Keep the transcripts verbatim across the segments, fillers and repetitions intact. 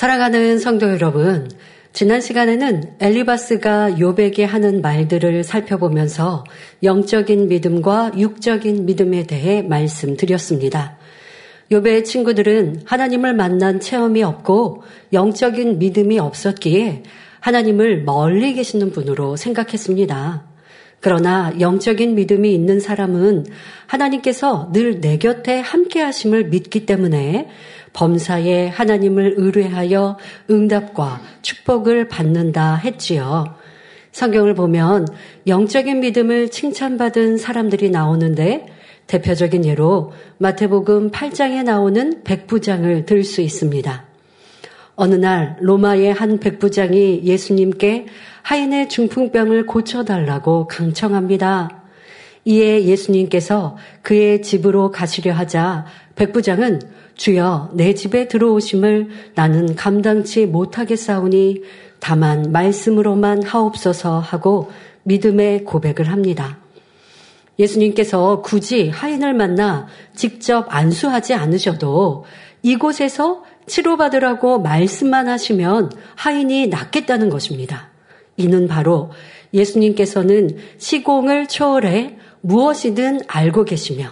사랑하는 성도 여러분, 지난 시간에는 엘리바스가 욥에게 하는 말들을 살펴보면서 영적인 믿음과 육적인 믿음에 대해 말씀드렸습니다. 욥의 친구들은 하나님을 만난 체험이 없고 영적인 믿음이 없었기에 하나님을 멀리 계시는 분으로 생각했습니다. 그러나 영적인 믿음이 있는 사람은 하나님께서 늘 내 곁에 함께 하심을 믿기 때문에 범사에 하나님을 의뢰하여 응답과 축복을 받는다 했지요. 성경을 보면 영적인 믿음을 칭찬받은 사람들이 나오는데 대표적인 예로 마태복음 팔 장에 나오는 백부장을 들 수 있습니다. 어느 날 로마의 한 백부장이 예수님께 하인의 중풍병을 고쳐달라고 강청합니다. 이에 예수님께서 그의 집으로 가시려 하자 백부장은 주여 내 집에 들어오심을 나는 감당치 못하겠사오니 다만 말씀으로만 하옵소서 하고 믿음의 고백을 합니다. 예수님께서 굳이 하인을 만나 직접 안수하지 않으셔도 이곳에서 치료받으라고 말씀만 하시면 하인이 낫겠다는 것입니다. 이는 바로 예수님께서는 시공을 초월해 무엇이든 알고 계시며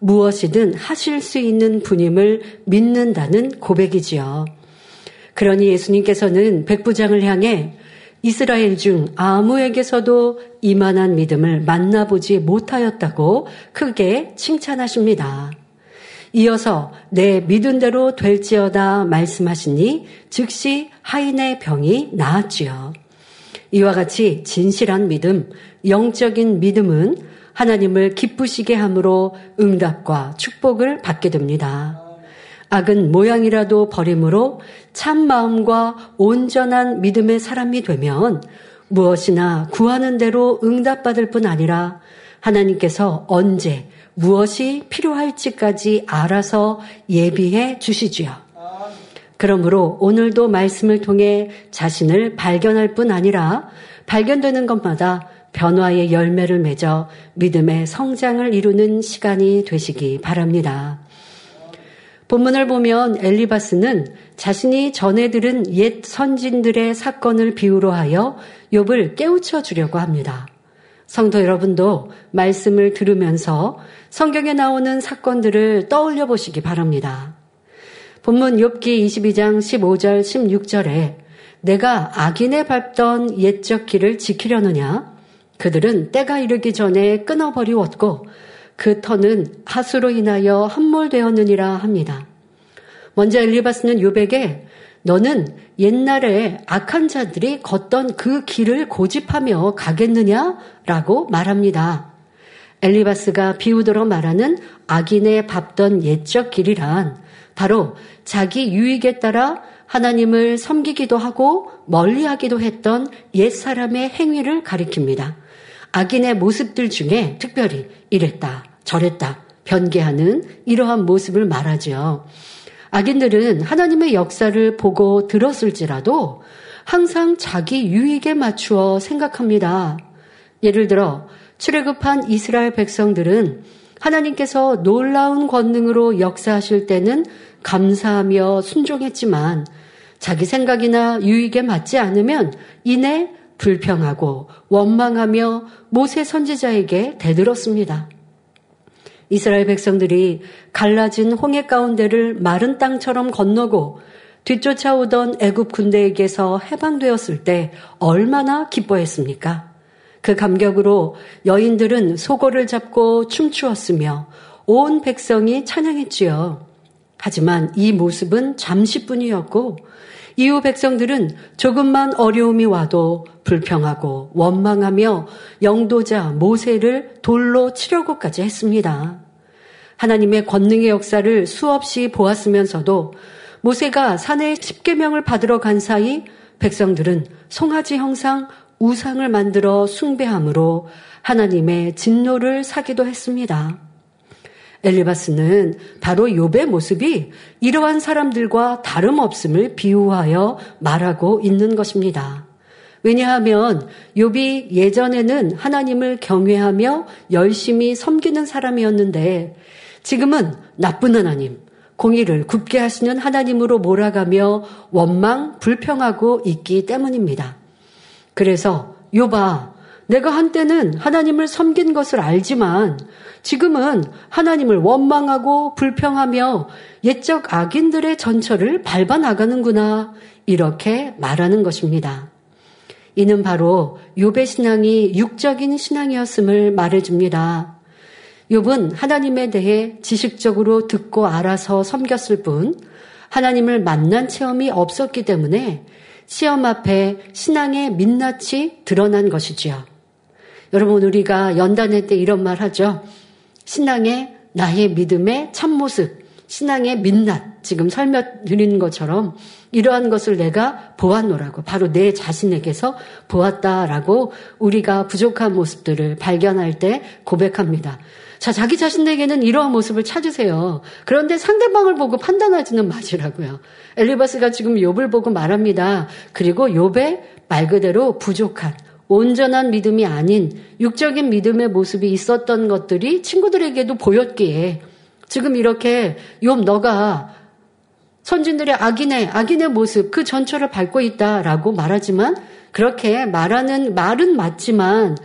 무엇이든 하실 수 있는 분임을 믿는다는 고백이지요. 그러니 예수님께서는 백부장을 향해 이스라엘 중 아무에게서도 이만한 믿음을 만나보지 못하였다고 크게 칭찬하십니다. 이어서 내 믿은 대로 될지어다 말씀하시니 즉시 하인의 병이 나았지요. 이와 같이 진실한 믿음, 영적인 믿음은 하나님을 기쁘시게 함으로 응답과 축복을 받게 됩니다. 악은 모양이라도 버림으로 참 마음과 온전한 믿음의 사람이 되면 무엇이나 구하는 대로 응답받을 뿐 아니라 하나님께서 언제 무엇이 필요할지까지 알아서 예비해 주시지요. 그러므로 오늘도 말씀을 통해 자신을 발견할 뿐 아니라 발견되는 것마다 변화의 열매를 맺어 믿음의 성장을 이루는 시간이 되시기 바랍니다. 본문을 보면 엘리바스는 자신이 전해 들은 옛 선진들의 사건을 비유로 하여 욥을 깨우쳐 주려고 합니다. 성도 여러분도 말씀을 들으면서 성경에 나오는 사건들을 떠올려 보시기 바랍니다. 본문 욥기 이십이 장 십오 절 십육 절에 내가 악인의 밟던 옛적 길을 지키려느냐? 그들은 때가 이르기 전에 끊어버리웠고 그 터는 하수로 인하여 함몰되었느니라 합니다. 먼저 엘리바스는 욥에게 너는 옛날에 악한 자들이 걷던 그 길을 고집하며 가겠느냐라고 말합니다. 엘리바스가 비유더러 말하는 악인의 밟던 옛적 길이란 바로 자기 유익에 따라 하나님을 섬기기도 하고 멀리하기도 했던 옛사람의 행위를 가리킵니다. 악인의 모습들 중에 특별히 이랬다, 저랬다, 변개하는 이러한 모습을 말하죠. 악인들은 하나님의 역사를 보고 들었을지라도 항상 자기 유익에 맞추어 생각합니다. 예를 들어 출애굽한 이스라엘 백성들은 하나님께서 놀라운 권능으로 역사하실 때는 감사하며 순종했지만 자기 생각이나 유익에 맞지 않으면 이내 불평하고 원망하며 모세 선지자에게 대들었습니다. 이스라엘 백성들이 갈라진 홍해 가운데를 마른 땅처럼 건너고 뒤쫓아오던 애굽 군대에게서 해방되었을 때 얼마나 기뻐했습니까? 그 감격으로 여인들은 소고를 잡고 춤추었으며 온 백성이 찬양했지요. 하지만 이 모습은 잠시뿐이었고 이후 백성들은 조금만 어려움이 와도 불평하고 원망하며 영도자 모세를 돌로 치려고까지 했습니다. 하나님의 권능의 역사를 수없이 보았으면서도 모세가 산에 십계명을 받으러 간 사이 백성들은 송아지 형상 우상을 만들어 숭배함으로 하나님의 진노를 사기도 했습니다. 엘리바스는 바로 욥의 모습이 이러한 사람들과 다름없음을 비유하여 말하고 있는 것입니다. 왜냐하면 욥이 예전에는 하나님을 경외하며 열심히 섬기는 사람이었는데 지금은 나쁜 하나님, 공의를 굽게 하시는 하나님으로 몰아가며 원망, 불평하고 있기 때문입니다. 그래서 욥아, 내가 한때는 하나님을 섬긴 것을 알지만 지금은 하나님을 원망하고 불평하며 옛적 악인들의 전철을 밟아나가는구나, 이렇게 말하는 것입니다. 이는 바로 욥의 신앙이 육적인 신앙이었음을 말해줍니다. 욥은 하나님에 대해 지식적으로 듣고 알아서 섬겼을 뿐 하나님을 만난 체험이 없었기 때문에 시험 앞에 신앙의 민낯이 드러난 것이지요. 여러분, 우리가 연단회 때 이런 말 하죠. 신앙의, 나의 믿음의 참모습, 신앙의 민낯, 지금 설명드린 것처럼 이러한 것을 내가 보았노라고, 바로 내 자신에게서 보았다라고 우리가 부족한 모습들을 발견할 때 고백합니다. 자, 자기 자신에게는 이러한 모습을 찾으세요. 그런데 상대방을 보고 판단하지는 마시라고요. 엘리바스가 지금 욥을 보고 말합니다. 그리고 욥의 말 그대로 부족한, 온전한 믿음이 아닌 육적인 믿음의 모습이 있었던 것들이 친구들에게도 보였기에 지금 이렇게 욥, 너가 선진들의 악인의, 악인의 모습, 그 전철을 밟고 있다라고 말하지만, 그렇게 말하는 말은 맞지만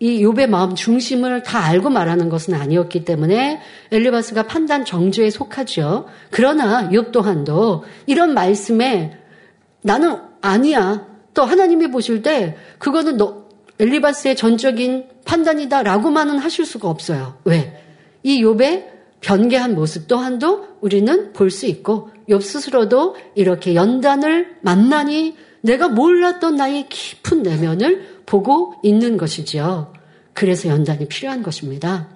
이 욥의 마음 중심을 다 알고 말하는 것은 아니었기 때문에 엘리바스가 판단 정죄에 속하죠. 그러나 욥 또한도 이런 말씀에 나는 아니야, 또 하나님이 보실 때 그거는 너, 엘리바스의 전적인 판단이다 라고만은 하실 수가 없어요. 왜? 이 욥의 변개한 모습 또한도 우리는 볼 수 있고, 욥 스스로도 이렇게 연단을 만나니 내가 몰랐던 나의 깊은 내면을 보고 있는 것이지요. 그래서 연단이 필요한 것입니다.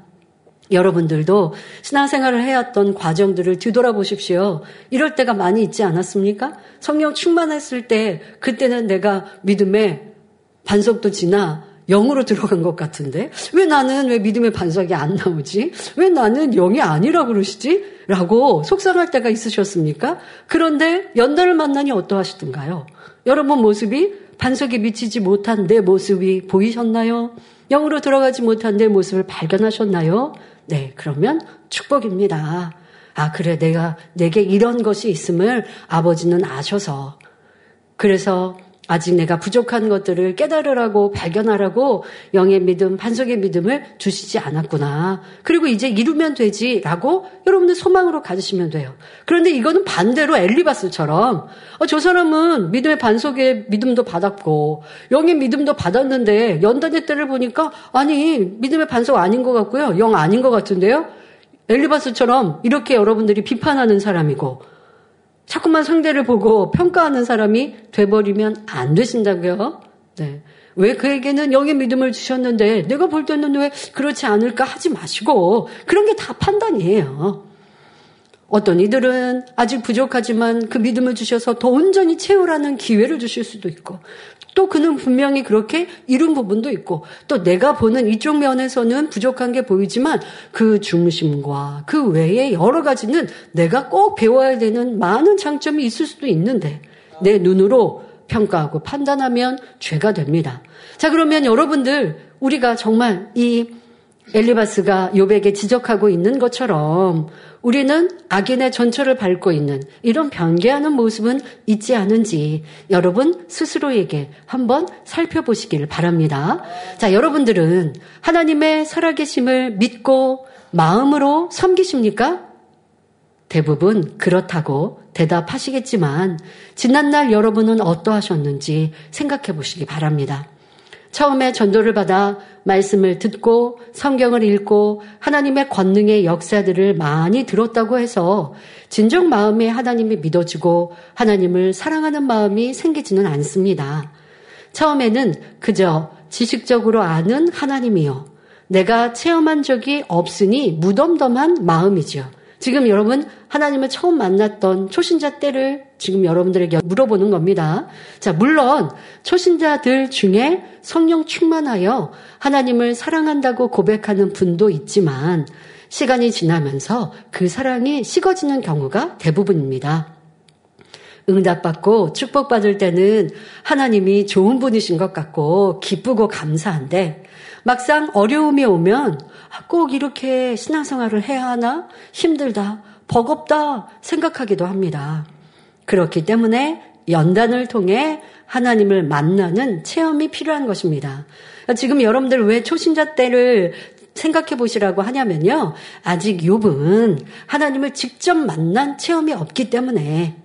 여러분들도 신앙생활을 해왔던 과정들을 뒤돌아보십시오. 이럴 때가 많이 있지 않았습니까? 성령 충만했을 때, 그때는 내가 믿음의 반석도 지나 영으로 들어간 것 같은데 왜 나는, 왜 믿음의 반석이 안 나오지? 왜 나는 영이 아니라고 그러시지? 라고 속상할 때가 있으셨습니까? 그런데 연단을 만나니 어떠하시던가요? 여러분 모습이 반석에 미치지 못한 내 모습이 보이셨나요? 영으로 들어가지 못한 내 모습을 발견하셨나요? 네, 그러면 축복입니다. 아, 그래, 내가, 내게 이런 것이 있음을 아버지는 아셔서, 그래서 아직 내가 부족한 것들을 깨달으라고, 발견하라고 영의 믿음, 반석의 믿음을 주시지 않았구나. 그리고 이제 이루면 되지라고 여러분들 소망으로 가지시면 돼요. 그런데 이거는 반대로 엘리바스처럼, 어, 저 사람은 믿음의 반석의 믿음도 받았고 영의 믿음도 받았는데 연단의 때를 보니까 아니, 믿음의 반석 아닌 것 같고요, 영 아닌 것 같은데요. 엘리바스처럼 이렇게 여러분들이 비판하는 사람이고 자꾸만 상대를 보고 평가하는 사람이 돼버리면 안 되신다고요. 네. 왜 그에게는 영의 믿음을 주셨는데 내가 볼 때는 왜 그렇지 않을까 하지 마시고, 그런 게 다 판단이에요. 어떤 이들은 아직 부족하지만 그 믿음을 주셔서 더 온전히 채우라는 기회를 주실 수도 있고, 또 그는 분명히 그렇게 이룬 부분도 있고, 또 내가 보는 이쪽 면에서는 부족한 게 보이지만 그 중심과 그 외에 여러 가지는 내가 꼭 배워야 되는 많은 장점이 있을 수도 있는데 내 눈으로 평가하고 판단하면 죄가 됩니다. 자, 그러면 여러분들, 우리가 정말 이 엘리바스가 욥에게 지적하고 있는 것처럼 우리는 악인의 전철을 밟고 있는 이런 변개하는 모습은 있지 않은지 여러분 스스로에게 한번 살펴보시길 바랍니다. 자, 여러분들은 하나님의 살아계심을 믿고 마음으로 섬기십니까? 대부분 그렇다고 대답하시겠지만 지난날 여러분은 어떠하셨는지 생각해 보시기 바랍니다. 처음에 전도를 받아 말씀을 듣고 성경을 읽고 하나님의 권능의 역사들을 많이 들었다고 해서 진정 마음에 하나님이 믿어지고 하나님을 사랑하는 마음이 생기지는 않습니다. 처음에는 그저 지식적으로 아는 하나님이요, 내가 체험한 적이 없으니 무덤덤한 마음이죠. 지금 여러분 하나님을 처음 만났던 초신자 때를 지금 여러분들에게 물어보는 겁니다. 자, 물론 초신자들 중에 성령 충만하여 하나님을 사랑한다고 고백하는 분도 있지만 시간이 지나면서 그 사랑이 식어지는 경우가 대부분입니다. 응답받고 축복받을 때는 하나님이 좋은 분이신 것 같고 기쁘고 감사한데, 막상 어려움이 오면 꼭 이렇게 신앙생활을 해야 하나? 힘들다, 버겁다 생각하기도 합니다. 그렇기 때문에 연단을 통해 하나님을 만나는 체험이 필요한 것입니다. 지금 여러분들 왜 초신자 때를 생각해 보시라고 하냐면요. 아직 욥은 하나님을 직접 만난 체험이 없기 때문에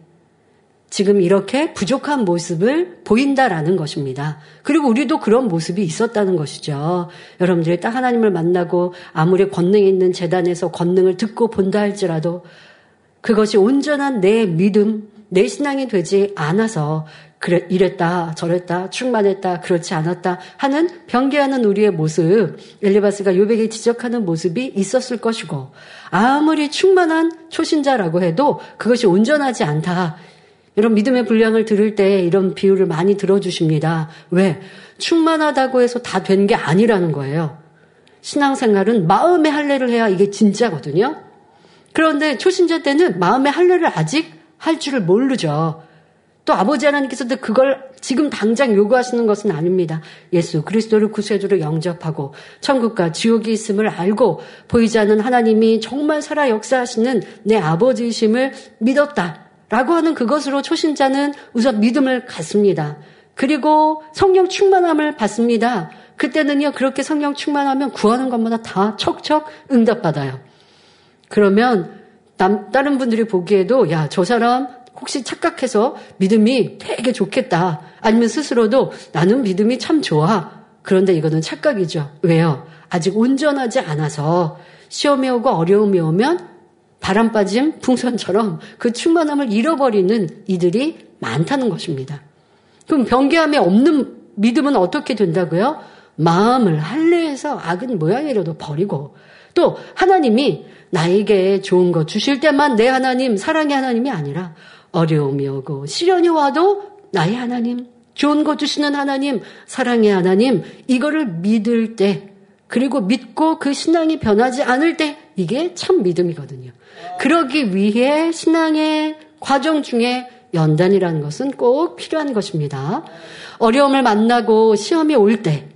지금 이렇게 부족한 모습을 보인다라는 것입니다. 그리고 우리도 그런 모습이 있었다는 것이죠. 여러분들이 딱 하나님을 만나고 아무리 권능이 있는 제단에서 권능을 듣고 본다 할지라도 그것이 온전한 내 믿음, 내 신앙이 되지 않아서 그래, 이랬다, 저랬다, 충만했다, 그렇지 않았다 하는 변개하는 우리의 모습, 엘리바스가 욥에게 지적하는 모습이 있었을 것이고 아무리 충만한 초신자라고 해도 그것이 온전하지 않다. 이런 믿음의 분량을 들을 때 이런 비유를 많이 들어주십니다. 왜? 충만하다고 해서 다 된 게 아니라는 거예요. 신앙생활은 마음의 할례를 해야 이게 진짜거든요. 그런데 초신자 때는 마음의 할례를 아직 할 줄을 모르죠. 또 아버지 하나님께서도 그걸 지금 당장 요구하시는 것은 아닙니다. 예수 그리스도를 구세주로 영접하고 천국과 지옥이 있음을 알고 보이지 않는 하나님이 정말 살아 역사하시는 내 아버지이심을 믿었다. 라고 하는 그것으로 초신자는 우선 믿음을 갖습니다. 그리고 성령 충만함을 받습니다. 그때는요, 그렇게 성령 충만하면 구하는 것마다 다 척척 응답받아요. 그러면 남, 다른 분들이 보기에도 야, 저 사람 혹시 착각해서 믿음이 되게 좋겠다. 아니면 스스로도 나는 믿음이 참 좋아. 그런데 이거는 착각이죠. 왜요? 아직 온전하지 않아서 시험이 오고 어려움이 오면 바람 빠짐 풍선처럼 그 충만함을 잃어버리는 이들이 많다는 것입니다. 그럼 변개함에 없는 믿음은 어떻게 된다고요? 마음을 할례해서 악은 모양이라도 버리고 또 하나님이 나에게 좋은 거 주실 때만 내 하나님, 사랑의 하나님이 아니라 어려움이 오고 시련이 와도 나의 하나님, 좋은 거 주시는 하나님, 사랑의 하나님 이거를 믿을 때 그리고 믿고 그 신앙이 변하지 않을 때 이게 참 믿음이거든요. 그러기 위해 신앙의 과정 중에 연단이라는 것은 꼭 필요한 것입니다. 어려움을 만나고 시험이 올 때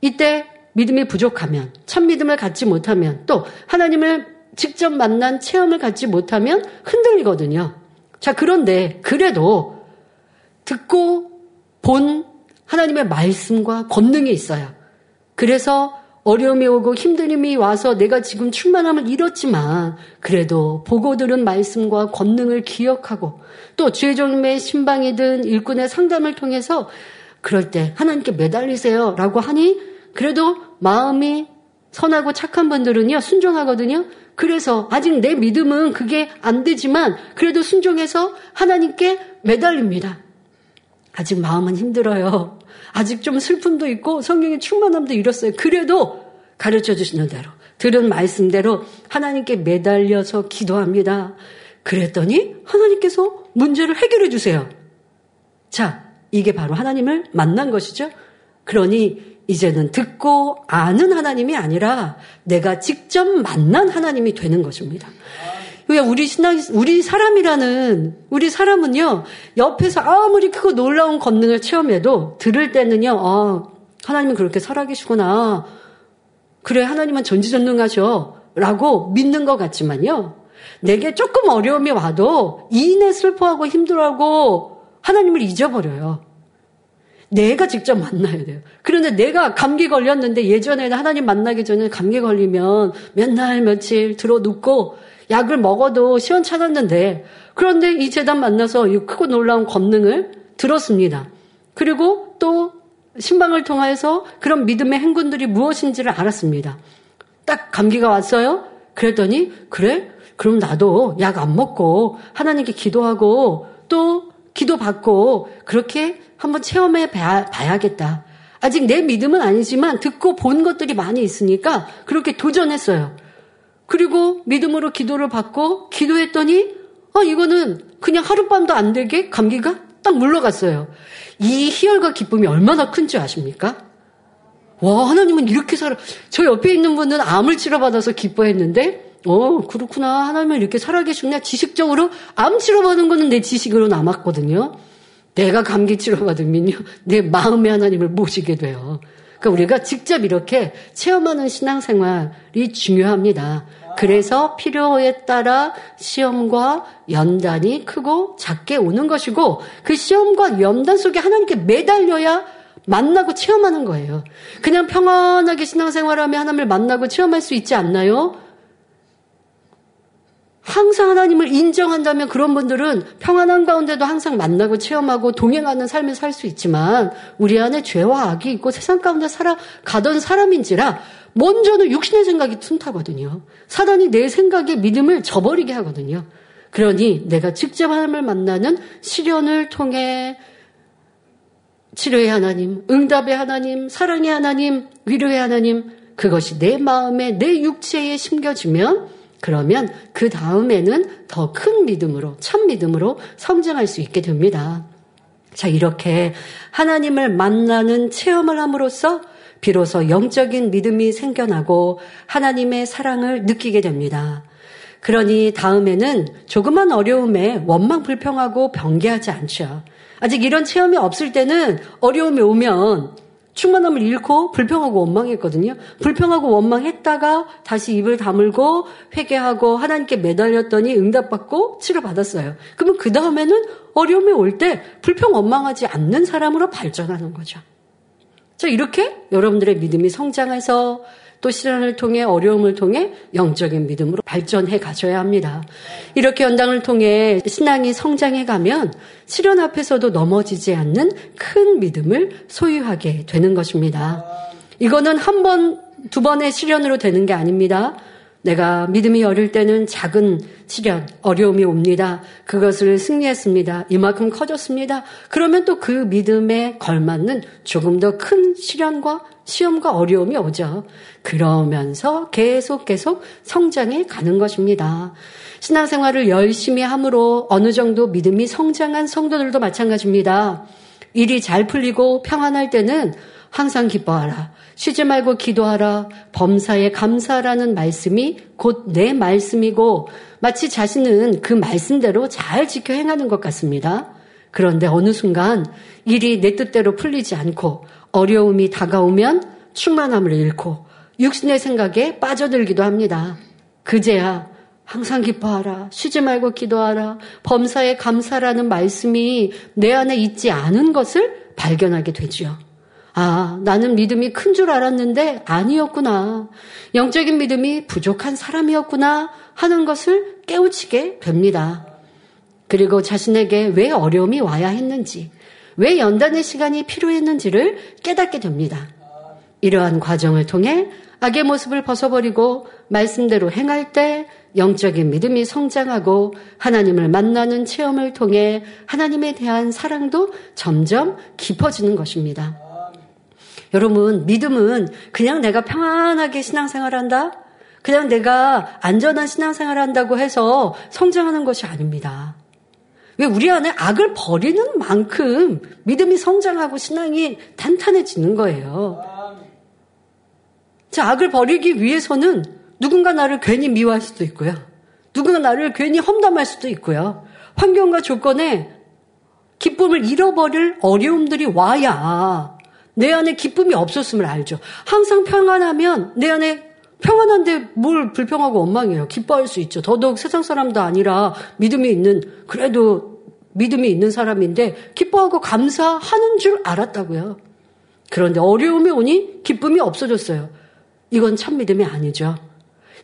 이때 믿음이 부족하면 참 믿음을 갖지 못하면 또 하나님을 직접 만난 체험을 갖지 못하면 흔들리거든요. 자, 그런데 그래도 듣고 본 하나님의 말씀과 권능이 있어요. 그래서 어려움이 오고 힘듦이 와서 내가 지금 충만함을 잃었지만 그래도 보고 들은 말씀과 권능을 기억하고 또 주의종의 신방이든 일꾼의 상담을 통해서 그럴 때 하나님께 매달리세요 라고 하니 그래도 마음이 선하고 착한 분들은요 순종하거든요. 그래서 아직 내 믿음은 그게 안 되지만 그래도 순종해서 하나님께 매달립니다. 아직 마음은 힘들어요. 아직 좀 슬픔도 있고 성령의 충만함도 잃었어요. 그래도 가르쳐주시는 대로 들은 말씀대로 하나님께 매달려서 기도합니다. 그랬더니 하나님께서 문제를 해결해 주세요. 자, 이게 바로 하나님을 만난 것이죠. 그러니 이제는 듣고 아는 하나님이 아니라 내가 직접 만난 하나님이 되는 것입니다. 우리 신앙, 우리 사람이라는, 우리 사람은요, 옆에서 아무리 크고 놀라운 권능을 체험해도 들을 때는요, 아, 하나님은 그렇게 살아계시구나. 그래, 하나님은 전지전능하셔. 라고 믿는 것 같지만요, 내게 조금 어려움이 와도 이내 슬퍼하고 힘들어하고 하나님을 잊어버려요. 내가 직접 만나야 돼요. 그런데 내가 감기 걸렸는데 예전에는 하나님 만나기 전에 감기 걸리면 맨날 며칠 들어 눕고 약을 먹어도 시원찮았는데 그런데 이 재단 만나서 이 크고 놀라운 권능을 들었습니다. 그리고 또 신방을 통해서 그런 믿음의 행군들이 무엇인지를 알았습니다. 딱 감기가 왔어요. 그랬더니 그래? 그럼 나도 약 안 먹고 하나님께 기도하고 또 기도받고 그렇게 한번 체험해 봐야겠다. 아직 내 믿음은 아니지만 듣고 본 것들이 많이 있으니까 그렇게 도전했어요. 그리고 믿음으로 기도를 받고 기도했더니 아 이거는 그냥 하룻밤도 안 되게 감기가 딱 물러갔어요. 이 희열과 기쁨이 얼마나 큰지 아십니까? 와 하나님은 이렇게 살아. 저 옆에 있는 분은 암을 치료받아서 기뻐했는데 어 그렇구나 하나님은 이렇게 살아계시구나. 지식적으로 암 치료받은 거는 내 지식으로 남았거든요. 내가 감기 치료받으면요. 내 마음의 하나님을 모시게 돼요. 그러니까 우리가 직접 이렇게 체험하는 신앙생활이 중요합니다. 그래서 필요에 따라 시험과 연단이 크고 작게 오는 것이고, 그 시험과 연단 속에 하나님께 매달려야 만나고 체험하는 거예요. 그냥 평안하게 신앙생활하며 하나님을 만나고 체험할 수 있지 않나요? 항상 하나님을 인정한다면 그런 분들은 평안한 가운데도 항상 만나고 체험하고 동행하는 삶을 살 수 있지만, 우리 안에 죄와 악이 있고 세상 가운데 살아가던 사람인지라 먼저는 육신의 생각이 튼타거든요. 사단이 내 생각에 믿음을 저버리게 하거든요. 그러니 내가 직접 하나님을 만나는 시련을 통해 치료의 하나님, 응답의 하나님, 사랑의 하나님, 위로의 하나님, 그것이 내 마음에, 내 육체에 심겨지면, 그러면 그 다음에는 더 큰 믿음으로, 참 믿음으로 성장할 수 있게 됩니다. 자, 이렇게 하나님을 만나는 체험을 함으로써 비로소 영적인 믿음이 생겨나고 하나님의 사랑을 느끼게 됩니다. 그러니 다음에는 조그만 어려움에 원망 불평하고 변개하지 않죠. 아직 이런 체험이 없을 때는 어려움이 오면 충만함을 잃고 불평하고 원망했거든요. 불평하고 원망했다가 다시 입을 다물고 회개하고 하나님께 매달렸더니 응답받고 치료받았어요. 그러면 그 다음에는 어려움이 올 때 불평 원망하지 않는 사람으로 발전하는 거죠. 자, 이렇게 여러분들의 믿음이 성장해서 또 시련을 통해, 어려움을 통해 영적인 믿음으로 발전해 가셔야 합니다. 이렇게 연단을 통해 신앙이 성장해 가면 시련 앞에서도 넘어지지 않는 큰 믿음을 소유하게 되는 것입니다. 이거는 한 번, 두 번의 시련으로 되는 게 아닙니다. 내가 믿음이 어릴 때는 작은 시련, 어려움이 옵니다. 그것을 승리했습니다. 이만큼 커졌습니다. 그러면 또 그 믿음에 걸맞는 조금 더 큰 시련과 시험과 어려움이 오죠. 그러면서 계속 계속 성장해 가는 것입니다. 신앙생활을 열심히 함으로 어느 정도 믿음이 성장한 성도들도 마찬가지입니다. 일이 잘 풀리고 평안할 때는 항상 기뻐하라, 쉬지 말고 기도하라, 범사에 감사하라는 말씀이 곧 내 말씀이고 마치 자신은 그 말씀대로 잘 지켜 행하는 것 같습니다. 그런데 어느 순간 일이 내 뜻대로 풀리지 않고 어려움이 다가오면 충만함을 잃고 육신의 생각에 빠져들기도 합니다. 그제야 항상 기뻐하라, 쉬지 말고 기도하라, 범사에 감사라는 말씀이 내 안에 있지 않은 것을 발견하게 되지요. 아, 나는 믿음이 큰 줄 알았는데 아니었구나. 영적인 믿음이 부족한 사람이었구나 하는 것을 깨우치게 됩니다. 그리고 자신에게 왜 어려움이 와야 했는지, 왜 연단의 시간이 필요했는지를 깨닫게 됩니다. 이러한 과정을 통해 악의 모습을 벗어버리고 말씀대로 행할 때 영적인 믿음이 성장하고 하나님을 만나는 체험을 통해 하나님에 대한 사랑도 점점 깊어지는 것입니다. 여러분, 믿음은 그냥 내가 평안하게 신앙생활한다, 그냥 내가 안전한 신앙생활한다고 해서 성장하는 것이 아닙니다. 왜 우리 안에 악을 버리는 만큼 믿음이 성장하고 신앙이 탄탄해지는 거예요. 자, 악을 버리기 위해서는 누군가 나를 괜히 미워할 수도 있고요. 누군가 나를 괜히 험담할 수도 있고요. 환경과 조건에 기쁨을 잃어버릴 어려움들이 와야 내 안에 기쁨이 없었음을 알죠. 항상 평안하면 내 안에 평안한데 뭘 불평하고 원망해요. 기뻐할 수 있죠. 더더욱 세상 사람도 아니라 믿음이 있는, 그래도 믿음이 있는 사람인데 기뻐하고 감사하는 줄 알았다고요. 그런데 어려움이 오니 기쁨이 없어졌어요. 이건 참 믿음이 아니죠.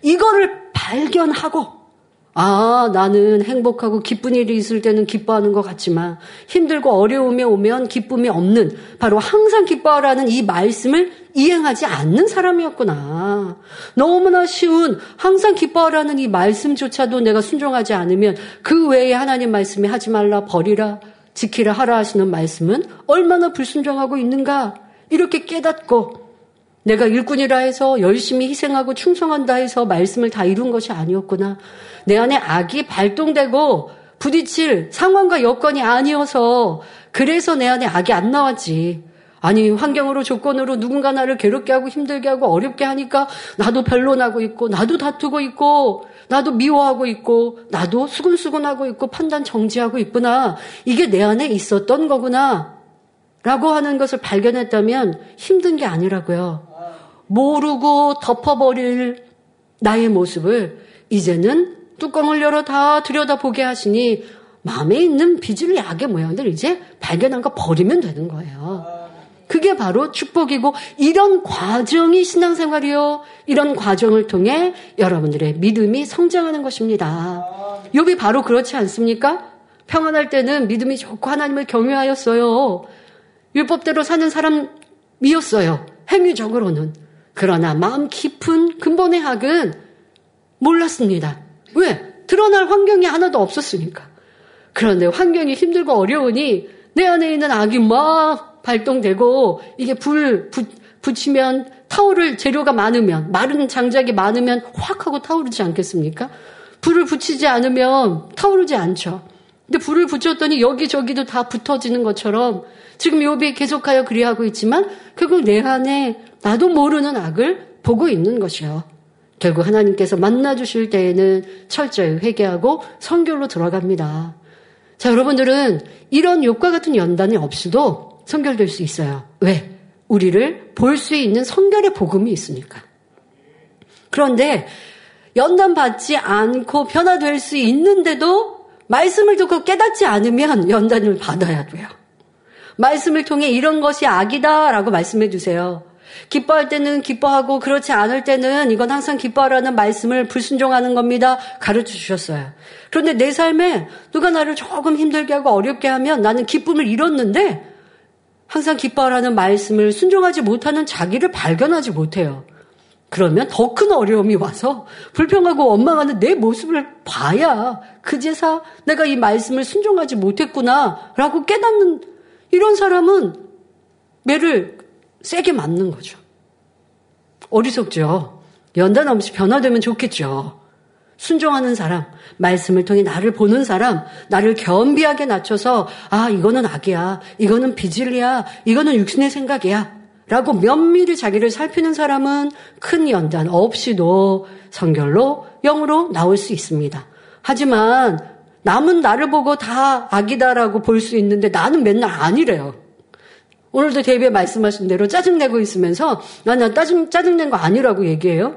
이거를 발견하고, 아, 나는 행복하고 기쁜 일이 있을 때는 기뻐하는 것 같지만 힘들고 어려움에 오면 기쁨이 없는, 바로 항상 기뻐하라는 이 말씀을 이행하지 않는 사람이었구나. 너무나 쉬운 항상 기뻐하라는 이 말씀조차도 내가 순종하지 않으면 그 외에 하나님 말씀이 하지 말라, 버리라, 지키라 하라 하시는 말씀은 얼마나 불순종하고 있는가, 이렇게 깨닫고 내가 일꾼이라 해서 열심히 희생하고 충성한다 해서 말씀을 다 이룬 것이 아니었구나. 내 안에 악이 발동되고 부딪힐 상황과 여건이 아니어서, 그래서 내 안에 악이 안 나왔지. 아니, 환경으로 조건으로 누군가 나를 괴롭게 하고 힘들게 하고 어렵게 하니까 나도 변론하고 있고, 나도 다투고 있고, 나도 미워하고 있고, 나도 수근수근하고 있고, 판단 정지하고 있구나. 이게 내 안에 있었던 거구나 라고 하는 것을 발견했다면 힘든 게 아니라고요. 모르고 덮어버릴 나의 모습을 이제는 뚜껑을 열어 다 들여다보게 하시니 마음에 있는 비질 약의 모양들 이제 발견한 거 버리면 되는 거예요. 그게 바로 축복이고 이런 과정이 신앙생활이요. 이런 과정을 통해 여러분들의 믿음이 성장하는 것입니다. 욥이 바로 그렇지 않습니까? 평안할 때는 믿음이 좋고 하나님을 경외하였어요. 율법대로 사는 사람이었어요. 행위적으로는. 그러나 마음 깊은 근본의 학은 몰랐습니다. 왜? 드러날 환경이 하나도 없었으니까. 그런데 환경이 힘들고 어려우니 내 안에 있는 악이 막 발동되고 이게 불 부, 붙이면 타오를 재료가 많으면 마른 장작이 많으면 확 하고 타오르지 않겠습니까? 불을 붙이지 않으면 타오르지 않죠. 근데 불을 붙였더니 여기저기도 다 붙어지는 것처럼 지금 욥이 계속하여 그리하고 있지만 결국 내 안에 나도 모르는 악을 보고 있는 것이요. 결국 하나님께서 만나주실 때에는 철저히 회개하고 선결로 들어갑니다. 자, 여러분들은 이런 욥과 같은 연단이 없이도 성결될 수 있어요. 왜? 우리를 볼 수 있는 성결의 복음이 있으니까. 그런데 연단받지 않고 변화될 수 있는데도 말씀을 듣고 깨닫지 않으면 연단을 받아야 돼요. 말씀을 통해 이런 것이 악이다라고 말씀해 주세요. 기뻐할 때는 기뻐하고 그렇지 않을 때는 이건 항상 기뻐하라는 말씀을 불순종하는 겁니다. 가르쳐 주셨어요. 그런데 내 삶에 누가 나를 조금 힘들게 하고 어렵게 하면 나는 기쁨을 잃었는데 항상 기뻐하라는 말씀을 순종하지 못하는 자기를 발견하지 못해요. 그러면 더 큰 어려움이 와서 불평하고 원망하는 내 모습을 봐야 그제서 내가 이 말씀을 순종하지 못했구나라고 깨닫는 이런 사람은 매를 세게 맞는 거죠. 어리석죠. 연단 없이 변화되면 좋겠죠. 순종하는 사람, 말씀을 통해 나를 보는 사람, 나를 겸비하게 낮춰서 아 이거는 악이야, 이거는 비질이야, 이거는 육신의 생각이야 라고 면밀히 자기를 살피는 사람은 큰 연단 없이도 성결로 영으로 나올 수 있습니다. 하지만 남은 나를 보고 다 악이다라고 볼 수 있는데 나는 맨날 아니래요. 오늘도 대비에 말씀하신 대로 짜증내고 있으면서 난, 난 짜증, 짜증낸 거 아니라고 얘기해요.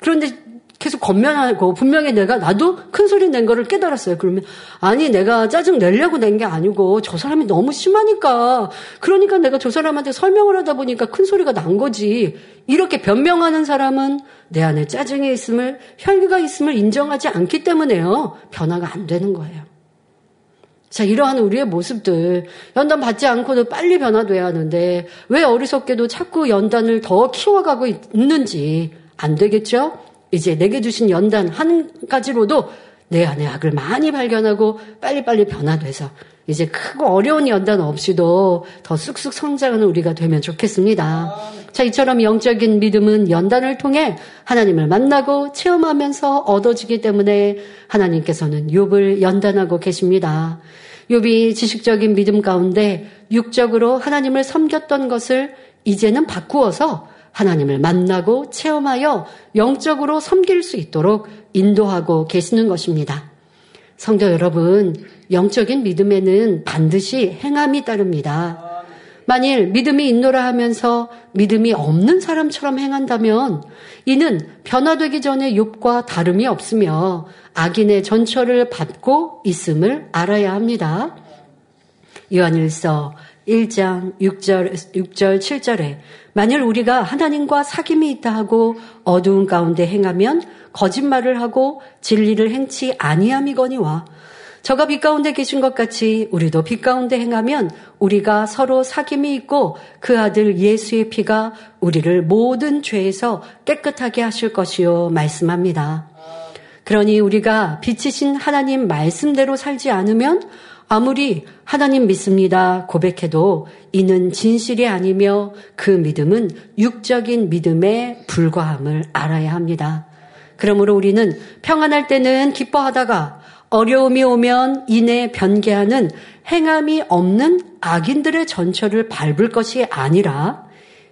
그런데 계속 겉면하고 분명히 내가 나도 큰 소리 낸 거를 깨달았어요. 그러면 아니 내가 짜증 내려고 낸 게 아니고 저 사람이 너무 심하니까 그러니까 내가 저 사람한테 설명을 하다 보니까 큰 소리가 난 거지. 이렇게 변명하는 사람은 내 안에 짜증이 있음을 혈기가 있음을 인정하지 않기 때문에요. 변화가 안 되는 거예요. 자, 이러한 우리의 모습들 연단 받지 않고도 빨리 변화돼야 하는데 왜 어리석게도 자꾸 연단을 더 키워가고 있는지 안 되겠죠? 이제 내게 주신 연단 한 가지로도 내 안의 악을 많이 발견하고 빨리빨리 변화돼서 이제 크고 어려운 연단 없이도 더 쑥쑥 성장하는 우리가 되면 좋겠습니다. 자, 이처럼 영적인 믿음은 연단을 통해 하나님을 만나고 체험하면서 얻어지기 때문에 하나님께서는 욥을 연단하고 계십니다. 욥이 지식적인 믿음 가운데 육적으로 하나님을 섬겼던 것을 이제는 바꾸어서 하나님을 만나고 체험하여 영적으로 섬길 수 있도록 인도하고 계시는 것입니다. 성도 여러분, 영적인 믿음에는 반드시 행함이 따릅니다. 만일 믿음이 있노라 하면서 믿음이 없는 사람처럼 행한다면 이는 변화되기 전에 욥과 다름이 없으며 악인의 전처를 받고 있음을 알아야 합니다. 요한일서 일 장 육 절, 육 절 칠 절에 만일 우리가 하나님과 사귐이 있다 하고 어두운 가운데 행하면 거짓말을 하고 진리를 행치 아니함이거니와 저가 빛 가운데 계신 것 같이 우리도 빛 가운데 행하면 우리가 서로 사귐이 있고 그 아들 예수의 피가 우리를 모든 죄에서 깨끗하게 하실 것이요 말씀합니다. 그러니 우리가 빛이신 하나님 말씀대로 살지 않으면 아무리 하나님 믿습니다 고백해도 이는 진실이 아니며 그 믿음은 육적인 믿음에 불과함을 알아야 합니다. 그러므로 우리는 평안할 때는 기뻐하다가 어려움이 오면 이내 변개하는 행함이 없는 악인들의 전철을 밟을 것이 아니라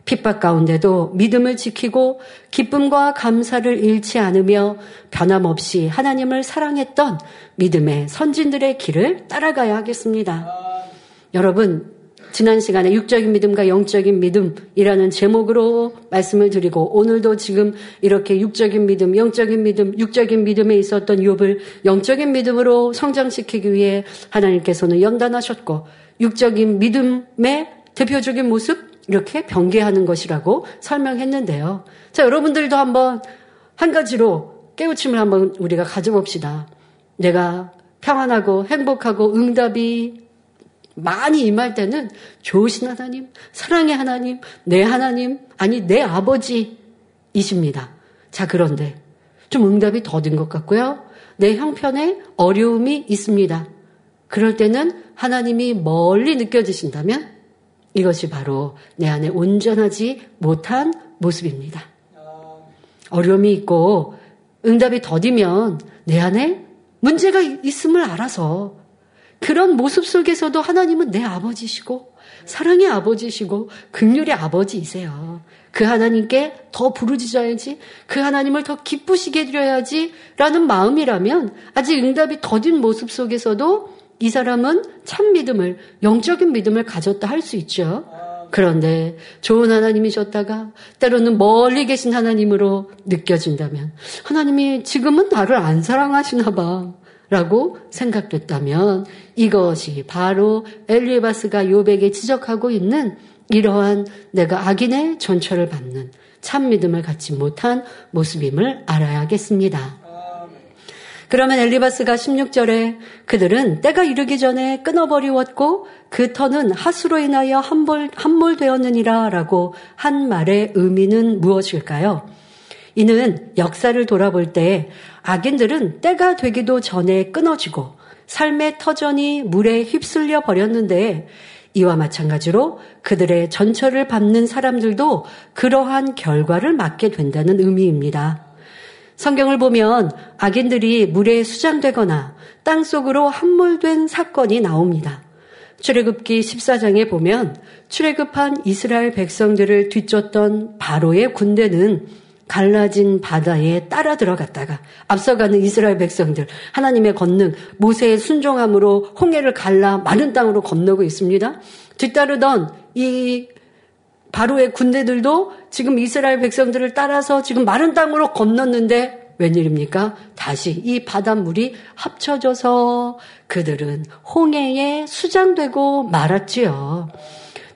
핍박 가운데도 믿음을 지키고 기쁨과 감사를 잃지 않으며 변함없이 하나님을 사랑했던 믿음의 선진들의 길을 따라가야 하겠습니다. 아... 여러분, 지난 시간에 육적인 믿음과 영적인 믿음이라는 제목으로 말씀을 드리고 오늘도 지금 이렇게 육적인 믿음, 영적인 믿음, 육적인 믿음에 있었던 욥을 영적인 믿음으로 성장시키기 위해 하나님께서는 연단하셨고 육적인 믿음의 대표적인 모습 이렇게 변개하는 것이라고 설명했는데요. 자, 여러분들도 한번 한 가지로 깨우침을 한번 우리가 가져봅시다. 내가 평안하고 행복하고 응답이 많이 임할 때는 좋으신 하나님, 사랑의 하나님, 내 하나님, 아니 내 아버지이십니다. 자, 그런데 좀 응답이 더딘 것 같고요. 내 형편에 어려움이 있습니다. 그럴 때는 하나님이 멀리 느껴지신다면 이것이 바로 내 안에 온전하지 못한 모습입니다. 어려움이 있고 응답이 더디면 내 안에 문제가 있음을 알아서 그런 모습 속에서도 하나님은 내 아버지시고 사랑의 아버지시고 긍휼의 아버지이세요. 그 하나님께 더 부르짖어야지, 그 하나님을 더 기쁘시게 해드려야지 라는 마음이라면 아직 응답이 더딘 모습 속에서도 이 사람은 참 믿음을, 영적인 믿음을 가졌다 할 수 있죠. 그런데 좋은 하나님이셨다가 때로는 멀리 계신 하나님으로 느껴진다면, 하나님이 지금은 나를 안 사랑하시나 봐 라고 생각됐다면 이것이 바로 엘리바스가 욥에게 지적하고 있는 이러한 내가 악인의 전처를 받는 참 믿음을 갖지 못한 모습임을 알아야겠습니다. 그러면 엘리바스가 십육 절에 그들은 때가 이르기 전에 끊어버리웠고 그 터는 하수로 인하여 함몰, 함몰되었느니라 라고 한 말의 의미는 무엇일까요? 이는 역사를 돌아볼 때 악인들은 때가 되기도 전에 끊어지고 삶의 터전이 물에 휩쓸려 버렸는데 이와 마찬가지로 그들의 전처를 밟는 사람들도 그러한 결과를 맞게 된다는 의미입니다. 성경을 보면 악인들이 물에 수장되거나 땅속으로 함몰된 사건이 나옵니다. 출애굽기 십사 장에 보면 출애굽한 이스라엘 백성들을 뒤쫓던 바로의 군대는 갈라진 바다에 따라 들어갔다가 앞서가는 이스라엘 백성들, 하나님의 권능, 모세의 순종함으로 홍해를 갈라 마른 땅으로 건너고 있습니다. 뒤따르던 이 바로의 군대들도 지금 이스라엘 백성들을 따라서 지금 마른 땅으로 건넜는데 웬일입니까? 다시 이 바닷물이 합쳐져서 그들은 홍해에 수장되고 말았지요.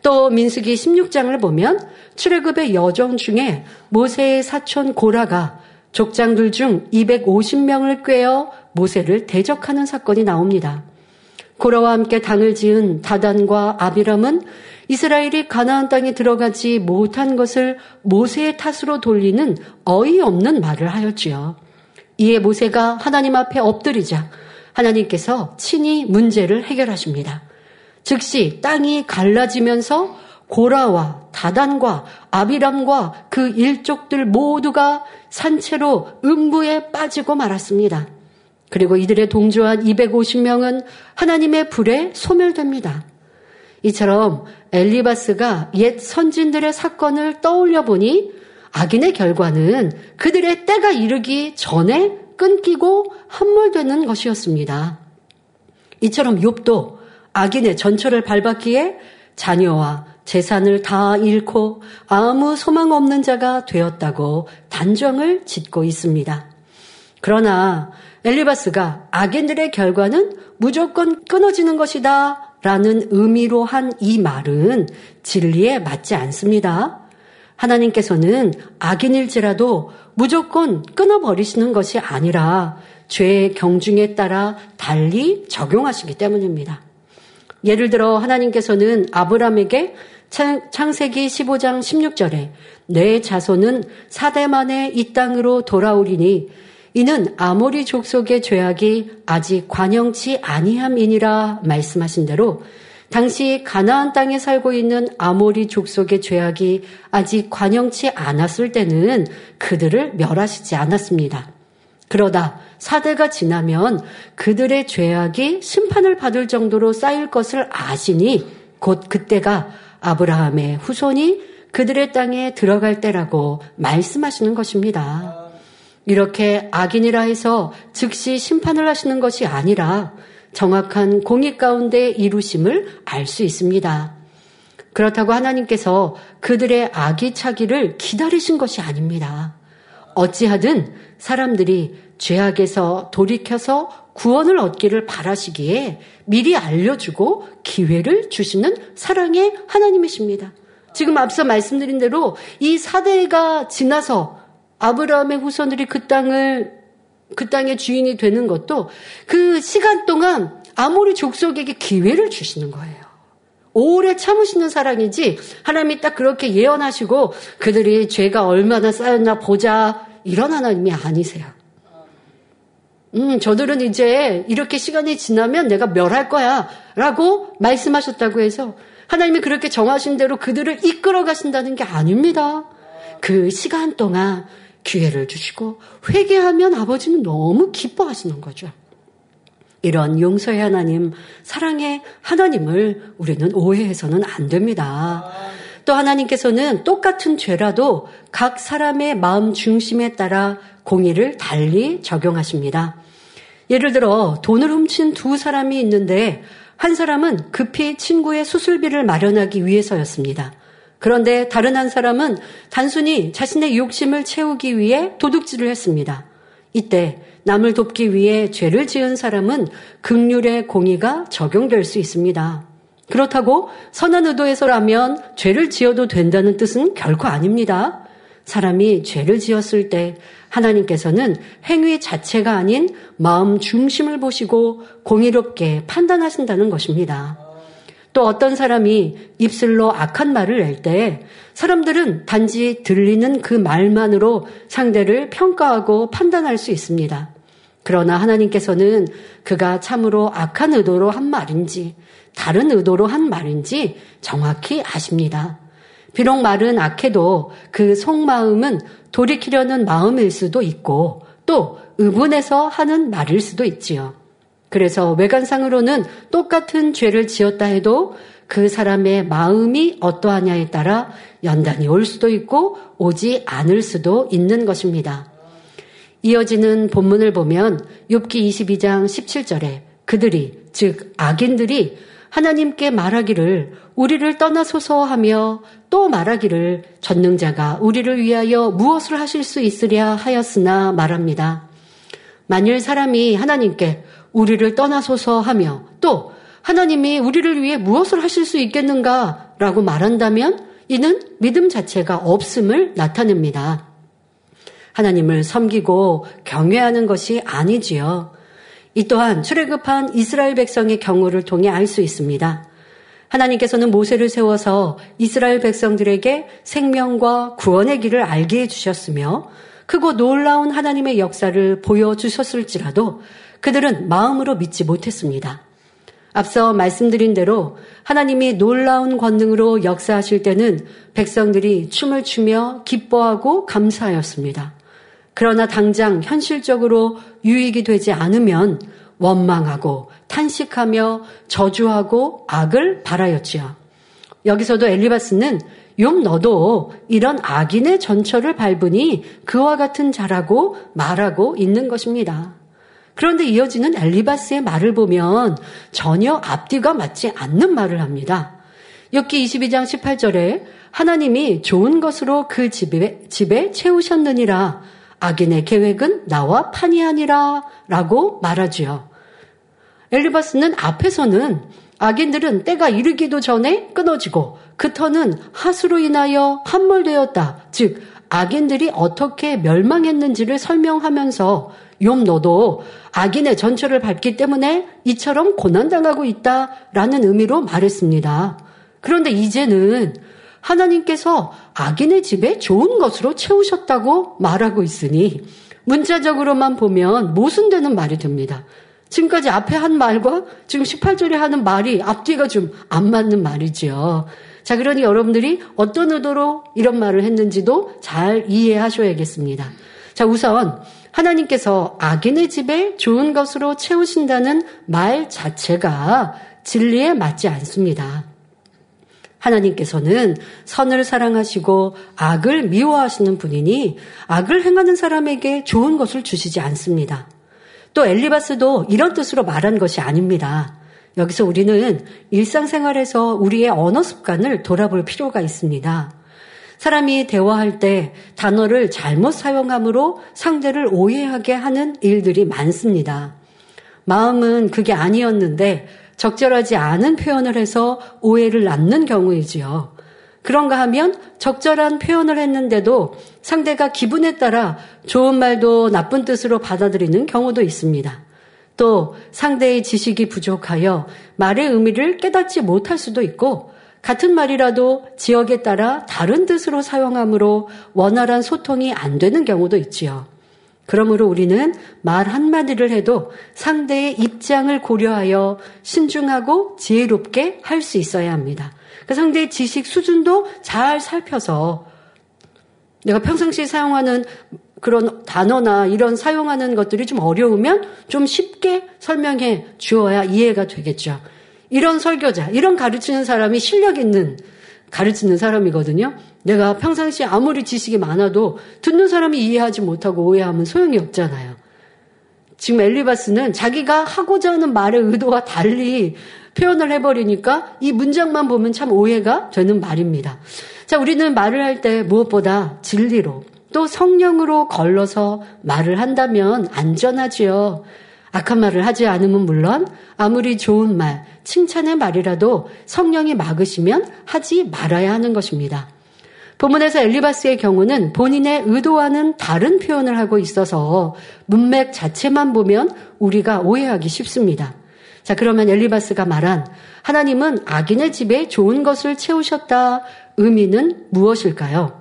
또 민수기 십육 장을 보면 출애굽의 여정 중에 모세의 사촌 고라가 족장들 중 이백오십 명을 꿰어 모세를 대적하는 사건이 나옵니다. 고라와 함께 당을 지은 다단과 아비람은 이스라엘이 가나안 땅에 들어가지 못한 것을 모세의 탓으로 돌리는 어이없는 말을 하였지요. 이에 모세가 하나님 앞에 엎드리자 하나님께서 친히 문제를 해결하십니다. 즉시 땅이 갈라지면서 고라와 다단과 아비람과 그 일족들 모두가 산채로 음부에 빠지고 말았습니다. 그리고 이들의 동조한 이백오십 명은 하나님의 불에 소멸됩니다. 이처럼 엘리바스가 옛 선진들의 사건을 떠올려 보니 악인의 결과는 그들의 때가 이르기 전에 끊기고 함몰되는 것이었습니다. 이처럼 욥도 악인의 전처를 밟았기에 자녀와 재산을 다 잃고 아무 소망 없는 자가 되었다고 단정을 짓고 있습니다. 그러나 엘리바스가 악인들의 결과는 무조건 끊어지는 것이다 라는 의미로 한 이 말은 진리에 맞지 않습니다. 하나님께서는 악인일지라도 무조건 끊어버리시는 것이 아니라 죄의 경중에 따라 달리 적용하시기 때문입니다. 예를 들어 하나님께서는 아브람에게 창세기 십오 장 십육 절에 내 자손은 사대 만에 이 땅으로 돌아오리니 이는 아모리 족속의 죄악이 아직 관영치 아니함이니라 말씀하신 대로 당시 가나안 땅에 살고 있는 아모리 족속의 죄악이 아직 관영치 않았을 때는 그들을 멸하시지 않았습니다. 그러다 사대가 지나면 그들의 죄악이 심판을 받을 정도로 쌓일 것을 아시니 곧 그때가 아브라함의 후손이 그들의 땅에 들어갈 때라고 말씀하시는 것입니다. 이렇게 악인이라 해서 즉시 심판을 하시는 것이 아니라 정확한 공의 가운데 이루심을 알 수 있습니다. 그렇다고 하나님께서 그들의 아기차기를 기다리신 것이 아닙니다. 어찌하든 사람들이 죄악에서 돌이켜서 구원을 얻기를 바라시기에 미리 알려주고 기회를 주시는 사랑의 하나님이십니다. 지금 앞서 말씀드린 대로 이 사대가 지나서 아브라함의 후손들이 그 땅을, 그 땅의 주인이 되는 것도 그 시간 동안 아모리 족속에게 기회를 주시는 거예요. 오래 참으시는 사랑이지 하나님이 딱 그렇게 예언하시고 그들이 죄가 얼마나 쌓였나 보자 이런 하나님이 아니세요. 음, 저들은 이제 이렇게 시간이 지나면 내가 멸할 거야 라고 말씀하셨다고 해서 하나님이 그렇게 정하신 대로 그들을 이끌어 가신다는 게 아닙니다. 그 시간 동안 기회를 주시고 회개하면 아버지는 너무 기뻐하시는 거죠. 이런 용서의 하나님, 사랑의 하나님을 우리는 오해해서는 안 됩니다. 또 하나님께서는 똑같은 죄라도 각 사람의 마음 중심에 따라 공의를 달리 적용하십니다. 예를 들어 돈을 훔친 두 사람이 있는데 한 사람은 급히 친구의 수술비를 마련하기 위해서였습니다. 그런데 다른 한 사람은 단순히 자신의 욕심을 채우기 위해 도둑질을 했습니다. 이때 남을 돕기 위해 죄를 지은 사람은 긍휼의 공의가 적용될 수 있습니다. 그렇다고 선한 의도에서라면 죄를 지어도 된다는 뜻은 결코 아닙니다. 사람이 죄를 지었을 때 하나님께서는 행위 자체가 아닌 마음 중심을 보시고 공의롭게 판단하신다는 것입니다. 또 어떤 사람이 입술로 악한 말을 낼 때 사람들은 단지 들리는 그 말만으로 상대를 평가하고 판단할 수 있습니다. 그러나 하나님께서는 그가 참으로 악한 의도로 한 말인지 다른 의도로 한 말인지 정확히 아십니다. 비록 말은 악해도 그 속마음은 돌이키려는 마음일 수도 있고 또 의분해서 하는 말일 수도 있지요. 그래서 외관상으로는 똑같은 죄를 지었다 해도 그 사람의 마음이 어떠하냐에 따라 연단이 올 수도 있고 오지 않을 수도 있는 것입니다. 이어지는 본문을 보면 욥기 이십이 장 십칠 절에 그들이 즉 악인들이 하나님께 말하기를 우리를 떠나소서 하며 또 말하기를 전능자가 우리를 위하여 무엇을 하실 수 있으랴 하였으나 말합니다. 만일 사람이 하나님께 우리를 떠나소서 하며 또 하나님이 우리를 위해 무엇을 하실 수 있겠는가 라고 말한다면 이는 믿음 자체가 없음을 나타냅니다. 하나님을 섬기고 경외하는 것이 아니지요. 이 또한 출애굽한 이스라엘 백성의 경우를 통해 알 수 있습니다. 하나님께서는 모세를 세워서 이스라엘 백성들에게 생명과 구원의 길을 알게 해주셨으며 크고 놀라운 하나님의 역사를 보여주셨을지라도 그들은 마음으로 믿지 못했습니다. 앞서 말씀드린 대로 하나님이 놀라운 권능으로 역사하실 때는 백성들이 춤을 추며 기뻐하고 감사하였습니다. 그러나 당장 현실적으로 유익이 되지 않으면 원망하고 탄식하며 저주하고 악을 바라였지요. 여기서도 엘리바스는 욥 너도 이런 악인의 전철을 밟으니 그와 같은 자라고 말하고 있는 것입니다. 그런데 이어지는 엘리바스의 말을 보면 전혀 앞뒤가 맞지 않는 말을 합니다. 욥기 이십이 장 십팔 절에 하나님이 좋은 것으로 그 집에, 집에 채우셨느니라 악인의 계획은 나와 판이하니라 라고 말하지요. 엘리바스는 앞에서는 악인들은 때가 이르기도 전에 끊어지고 그 터는 하수로 인하여 함몰되었다. 즉 악인들이 어떻게 멸망했는지를 설명하면서 욥 너도 악인의 전철을 밟기 때문에 이처럼 고난당하고 있다라는 의미로 말했습니다. 그런데 이제는 하나님께서 악인의 집에 좋은 것으로 채우셨다고 말하고 있으니 문자적으로만 보면 모순되는 말이 됩니다. 지금까지 앞에 한 말과 지금 십팔 절에 하는 말이 앞뒤가 좀 안 맞는 말이지요. 자, 그러니 여러분들이 어떤 의도로 이런 말을 했는지도 잘 이해하셔야겠습니다. 자, 우선 하나님께서 악인의 집에 좋은 것으로 채우신다는 말 자체가 진리에 맞지 않습니다. 하나님께서는 선을 사랑하시고 악을 미워하시는 분이니 악을 행하는 사람에게 좋은 것을 주시지 않습니다. 또 엘리바스도 이런 뜻으로 말한 것이 아닙니다. 여기서 우리는 일상생활에서 우리의 언어 습관을 돌아볼 필요가 있습니다. 사람이 대화할 때 단어를 잘못 사용함으로 상대를 오해하게 하는 일들이 많습니다. 마음은 그게 아니었는데 적절하지 않은 표현을 해서 오해를 낳는 경우이지요. 그런가 하면 적절한 표현을 했는데도 상대가 기분에 따라 좋은 말도 나쁜 뜻으로 받아들이는 경우도 있습니다. 또 상대의 지식이 부족하여 말의 의미를 깨닫지 못할 수도 있고 같은 말이라도 지역에 따라 다른 뜻으로 사용함으로 원활한 소통이 안 되는 경우도 있지요. 그러므로 우리는 말 한마디를 해도 상대의 입장을 고려하여 신중하고 지혜롭게 할 수 있어야 합니다. 그 상대의 지식 수준도 잘 살펴서 내가 평상시에 사용하는 그런 단어나 이런 사용하는 것들이 좀 어려우면 좀 쉽게 설명해 주어야 이해가 되겠죠. 이런 설교자, 이런 가르치는 사람이 실력 있는 가르치는 사람이거든요. 내가 평상시에 아무리 지식이 많아도 듣는 사람이 이해하지 못하고 오해하면 소용이 없잖아요. 지금 엘리바스는 자기가 하고자 하는 말의 의도와 달리 표현을 해버리니까 이 문장만 보면 참 오해가 되는 말입니다. 자, 우리는 말을 할 때 무엇보다 진리로 또 성령으로 걸러서 말을 한다면 안전하지요. 악한 말을 하지 않으면 물론 아무리 좋은 말, 칭찬의 말이라도 성령이 막으시면 하지 말아야 하는 것입니다. 본문에서 엘리바스의 경우는 본인의 의도와는 다른 표현을 하고 있어서 문맥 자체만 보면 우리가 오해하기 쉽습니다. 자, 그러면 엘리바스가 말한 하나님은 악인의 집에 좋은 것을 채우셨다 의미는 무엇일까요?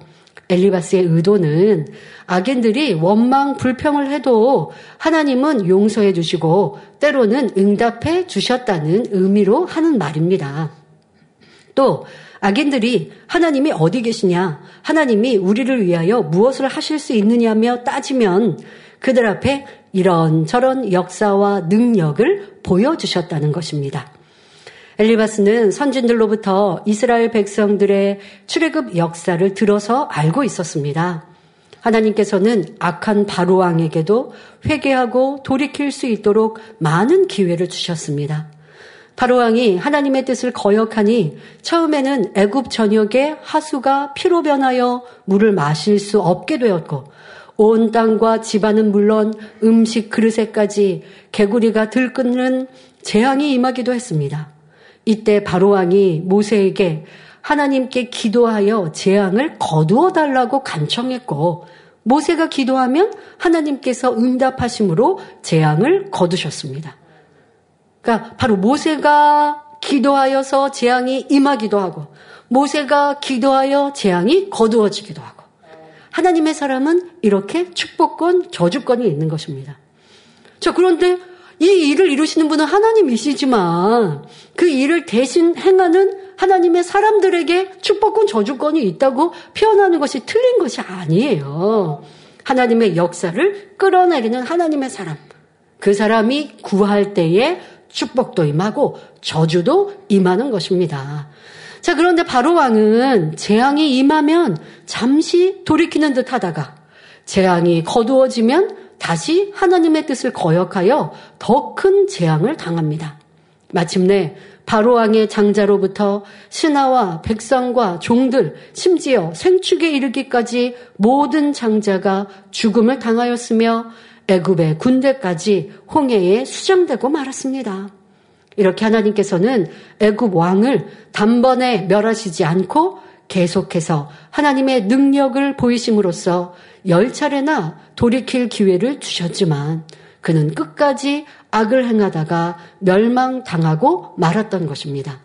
엘리바스의 의도는 악인들이 원망, 불평을 해도 하나님은 용서해 주시고 때로는 응답해 주셨다는 의미로 하는 말입니다. 또 악인들이 하나님이 어디 계시냐, 하나님이 우리를 위하여 무엇을 하실 수 있느냐며 따지면 그들 앞에 이런저런 역사와 능력을 보여주셨다는 것입니다. 엘리바스는 선진들로부터 이스라엘 백성들의 출애굽 역사를 들어서 알고 있었습니다. 하나님께서는 악한 바로 왕에게도 회개하고 돌이킬 수 있도록 많은 기회를 주셨습니다. 바로 왕이 하나님의 뜻을 거역하니 처음에는 애굽 전역에 하수가 피로 변하여 물을 마실 수 없게 되었고 온 땅과 집안은 물론 음식 그릇에까지 개구리가 들끓는 재앙이 임하기도 했습니다. 이때 바로 왕이 모세에게 하나님께 기도하여 재앙을 거두어 달라고 간청했고 모세가 기도하면 하나님께서 응답하심으로 재앙을 거두셨습니다. 그러니까 바로 모세가 기도하여서 재앙이 임하기도 하고 모세가 기도하여 재앙이 거두어지기도 하고 하나님의 사람은 이렇게 축복권, 저주권이 있는 것입니다. 자, 그런데 이 일을 이루시는 분은 하나님이시지만 그 일을 대신 행하는 하나님의 사람들에게 축복권, 저주권이 있다고 표현하는 것이 틀린 것이 아니에요. 하나님의 역사를 끌어내리는 하나님의 사람. 그 사람이 구할 때에 축복도 임하고 저주도 임하는 것입니다. 자, 그런데 바로 왕은 재앙이 임하면 잠시 돌이키는 듯 하다가 재앙이 거두어지면 다시 하나님의 뜻을 거역하여 더 큰 재앙을 당합니다. 마침내 바로왕의 장자로부터 신하와 백성과 종들, 심지어 생축에 이르기까지 모든 장자가 죽음을 당하였으며 애굽의 군대까지 홍해에 수장되고 말았습니다. 이렇게 하나님께서는 애굽 왕을 단번에 멸하시지 않고 계속해서 하나님의 능력을 보이심으로써 열 차례나 돌이킬 기회를 주셨지만 그는 끝까지 악을 행하다가 멸망당하고 말았던 것입니다.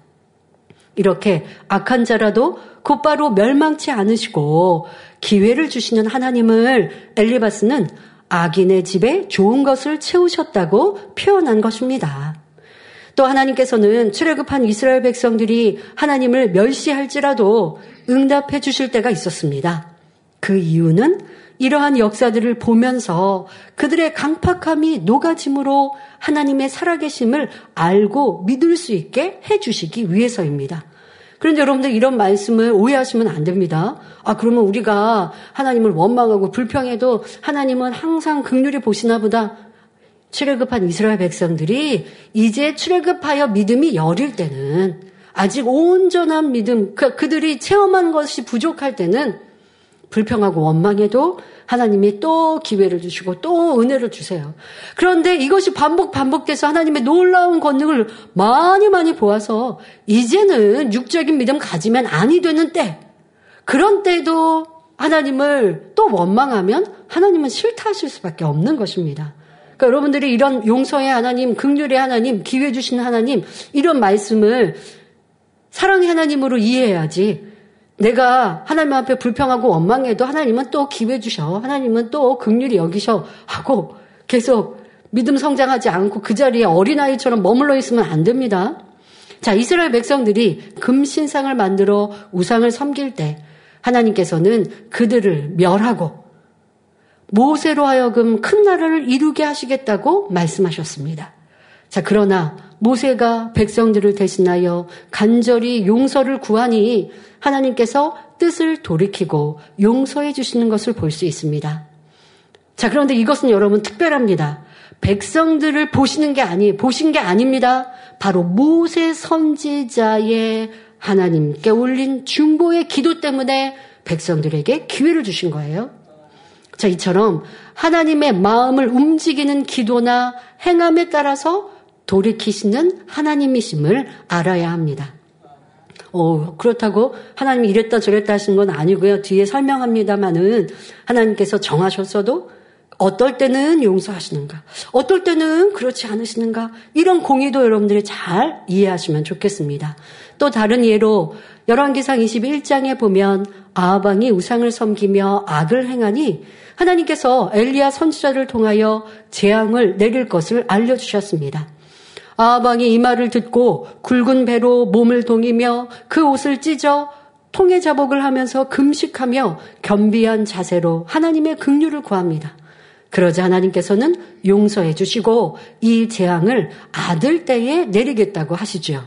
이렇게 악한 자라도 곧바로 멸망치 않으시고 기회를 주시는 하나님을 엘리바스는 악인의 집에 좋은 것을 채우셨다고 표현한 것입니다. 또 하나님께서는 출애굽한 이스라엘 백성들이 하나님을 멸시할지라도 응답해 주실 때가 있었습니다. 그 이유는 이러한 역사들을 보면서 그들의 강팍함이 녹아짐으로 하나님의 살아계심을 알고 믿을 수 있게 해주시기 위해서입니다. 그런데 여러분들 이런 말씀을 오해하시면 안 됩니다. 아, 그러면 우리가 하나님을 원망하고 불평해도 하나님은 항상 긍휼히 보시나 보다. 출애굽한 이스라엘 백성들이 이제 출애굽하여 믿음이 여릴 때는, 아직 온전한 믿음, 그들이 체험한 것이 부족할 때는 불평하고 원망해도 하나님이 또 기회를 주시고 또 은혜를 주세요. 그런데 이것이 반복 반복돼서 하나님의 놀라운 권능을 많이 많이 보아서 이제는 육적인 믿음 가지면 아니 되는 때, 그런 때도 하나님을 또 원망하면 하나님은 싫다 하실 수밖에 없는 것입니다. 그러니까 여러분들이 이런 용서의 하나님, 긍휼의 하나님, 기회 주시는 하나님, 이런 말씀을 사랑의 하나님으로 이해해야지, 내가 하나님 앞에 불평하고 원망해도 하나님은 또 기회 주셔, 하나님은 또 긍휼히 여기셔 하고 계속 믿음 성장하지 않고 그 자리에 어린아이처럼 머물러 있으면 안 됩니다. 자, 이스라엘 백성들이 금신상을 만들어 우상을 섬길 때 하나님께서는 그들을 멸하고 모세로 하여금 큰 나라를 이루게 하시겠다고 말씀하셨습니다. 자, 그러나 모세가 백성들을 대신하여 간절히 용서를 구하니 하나님께서 뜻을 돌이키고 용서해 주시는 것을 볼 수 있습니다. 자, 그런데 이것은 여러분 특별합니다. 백성들을 보시는 게 아니, 보신 게 아닙니다. 바로 모세 선지자의 하나님께 올린 중보의 기도 때문에 백성들에게 기회를 주신 거예요. 자, 이처럼 하나님의 마음을 움직이는 기도나 행함에 따라서 돌이키시는 하나님이심을 알아야 합니다. 어, 그렇다고 하나님이 이랬다 저랬다 하신 건 아니고요. 뒤에 설명합니다만은 하나님께서 정하셨어도 어떨 때는 용서하시는가, 어떨 때는 그렇지 않으시는가, 이런 공의도 여러분들이 잘 이해하시면 좋겠습니다. 또 다른 예로 열왕기상 이십일 장에 보면 아합왕이 우상을 섬기며 악을 행하니 하나님께서 엘리야 선지자를 통하여 재앙을 내릴 것을 알려주셨습니다. 아합왕이 이 말을 듣고 굵은 배로 몸을 동이며 그 옷을 찢어 통에 자복을 하면서 금식하며 겸비한 자세로 하나님의 긍휼을 구합니다. 그러자 하나님께서는 용서해 주시고 이 재앙을 아들 때에 내리겠다고 하시죠.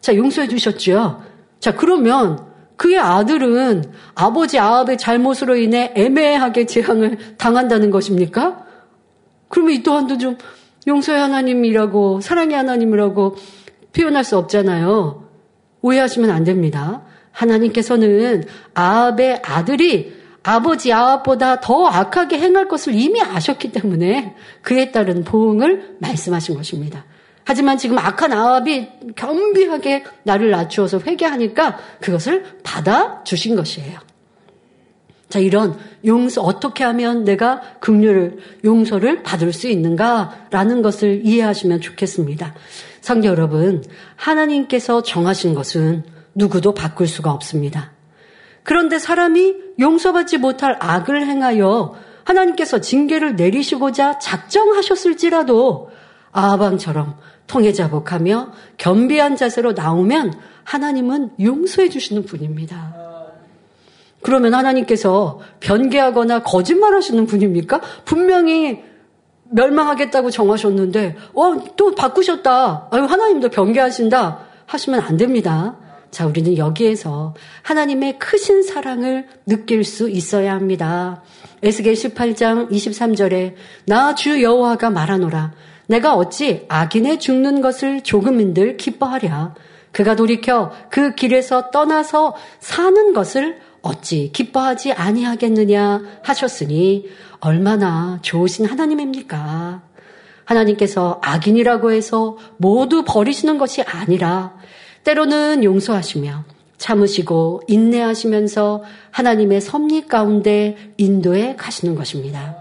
자, 용서해 주셨죠. 자, 그러면 그의 아들은 아버지 아합의 잘못으로 인해 애매하게 재앙을 당한다는 것입니까? 그러면 이 또한도 좀 용서의 하나님이라고, 사랑의 하나님이라고 표현할 수 없잖아요. 오해하시면 안 됩니다. 하나님께서는 아합의 아들이 아버지 아합보다 더 악하게 행할 것을 이미 아셨기 때문에 그에 따른 보응을 말씀하신 것입니다. 하지만 지금 악한 아합이 겸비하게 나를 낮추어서 회개하니까 그것을 받아주신 것이에요. 자, 이런 용서, 어떻게 하면 내가 긍휼을, 용서를 받을 수 있는가라는 것을 이해하시면 좋겠습니다. 성도 여러분, 하나님께서 정하신 것은 누구도 바꿀 수가 없습니다. 그런데 사람이 용서받지 못할 악을 행하여 하나님께서 징계를 내리시고자 작정하셨을지라도 아합왕처럼 통에 자복하며 겸비한 자세로 나오면 하나님은 용서해 주시는 분입니다. 그러면 하나님께서 변개하거나 거짓말하시는 분입니까? 분명히 멸망하겠다고 정하셨는데 어, 또 바꾸셨다, 아유, 하나님도 변개하신다 하시면 안 됩니다. 자, 우리는 여기에서 하나님의 크신 사랑을 느낄 수 있어야 합니다. 에스겔 십팔 장 이십삼 절에 나 주 여호와가 말하노라, 내가 어찌 악인의 죽는 것을 조금인들 기뻐하랴. 그가 돌이켜 그 길에서 떠나서 사는 것을 어찌 기뻐하지 아니하겠느냐 하셨으니 얼마나 좋으신 하나님입니까? 하나님께서 악인이라고 해서 모두 버리시는 것이 아니라 때로는 용서하시며 참으시고 인내하시면서 하나님의 섭리 가운데 인도해 가시는 것입니다.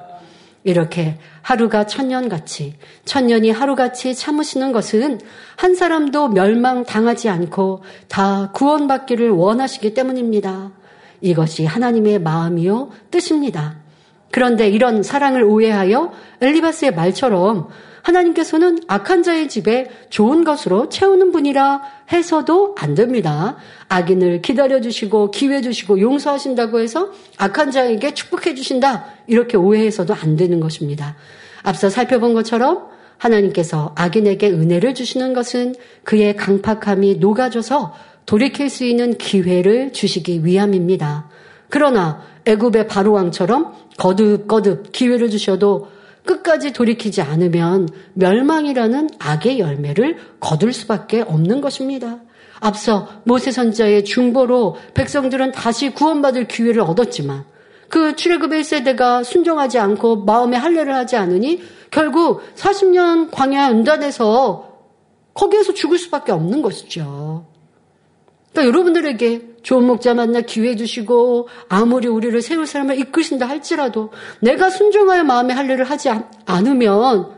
이렇게 하루가 천년같이, 천년이 하루같이 참으시는 것은 한 사람도 멸망당하지 않고 다 구원받기를 원하시기 때문입니다. 이것이 하나님의 마음이요 뜻입니다. 그런데 이런 사랑을 오해하여 엘리바스의 말처럼 하나님께서는 악한 자의 집에 좋은 것으로 채우는 분이라 해서도 안 됩니다. 악인을 기다려주시고 기회 주시고 용서하신다고 해서 악한 자에게 축복해 주신다, 이렇게 오해해서도 안 되는 것입니다. 앞서 살펴본 것처럼 하나님께서 악인에게 은혜를 주시는 것은 그의 강팍함이 녹아져서 돌이킬 수 있는 기회를 주시기 위함입니다. 그러나 애굽의 바로 왕처럼 거듭거듭 기회를 주셔도 끝까지 돌이키지 않으면 멸망이라는 악의 열매를 거둘 수밖에 없는 것입니다. 앞서 모세 선지자의 중보로 백성들은 다시 구원받을 기회를 얻었지만 그 출애굽의 세대가 순종하지 않고 마음의 할례를 하지 않으니 결국 사십 년 광야 연단에서 거기에서 죽을 수밖에 없는 것이죠. 그러니까 여러분들에게 좋은 목자 만나 기회 주시고 아무리 우리를 세울 사람을 이끄신다 할지라도 내가 순종하여 마음의 할례를 하지 않으면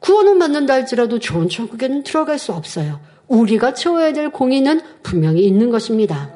구원은 받는다 할지라도 좋은 천국에는 들어갈 수 없어요. 우리가 채워야 될 공의는 분명히 있는 것입니다.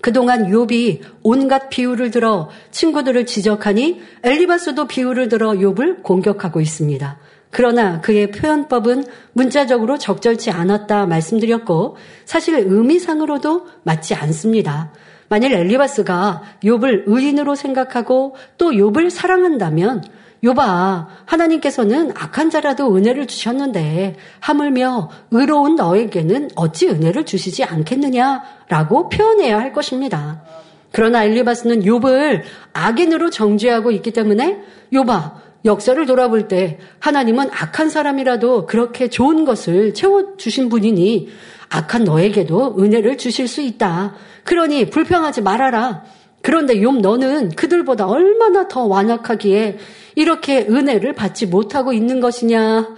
그동안 욥이 온갖 비유를 들어 친구들을 지적하니 엘리바스도 비유를 들어 욥을 공격하고 있습니다. 그러나 그의 표현법은 문자적으로 적절치 않았다 말씀드렸고 사실 의미상으로도 맞지 않습니다. 만일 엘리바스가 욥을 의인으로 생각하고 또 욥을 사랑한다면 욥아, 하나님께서는 악한 자라도 은혜를 주셨는데 하물며 의로운 너에게는 어찌 은혜를 주시지 않겠느냐라고 표현해야 할 것입니다. 그러나 엘리바스는 욥을 악인으로 정죄하고 있기 때문에 욥아, 역사를 돌아볼 때 하나님은 악한 사람이라도 그렇게 좋은 것을 채워주신 분이니 악한 너에게도 은혜를 주실 수 있다. 그러니 불평하지 말아라. 그런데 욥 너는 그들보다 얼마나 더 완악하기에 이렇게 은혜를 받지 못하고 있는 것이냐.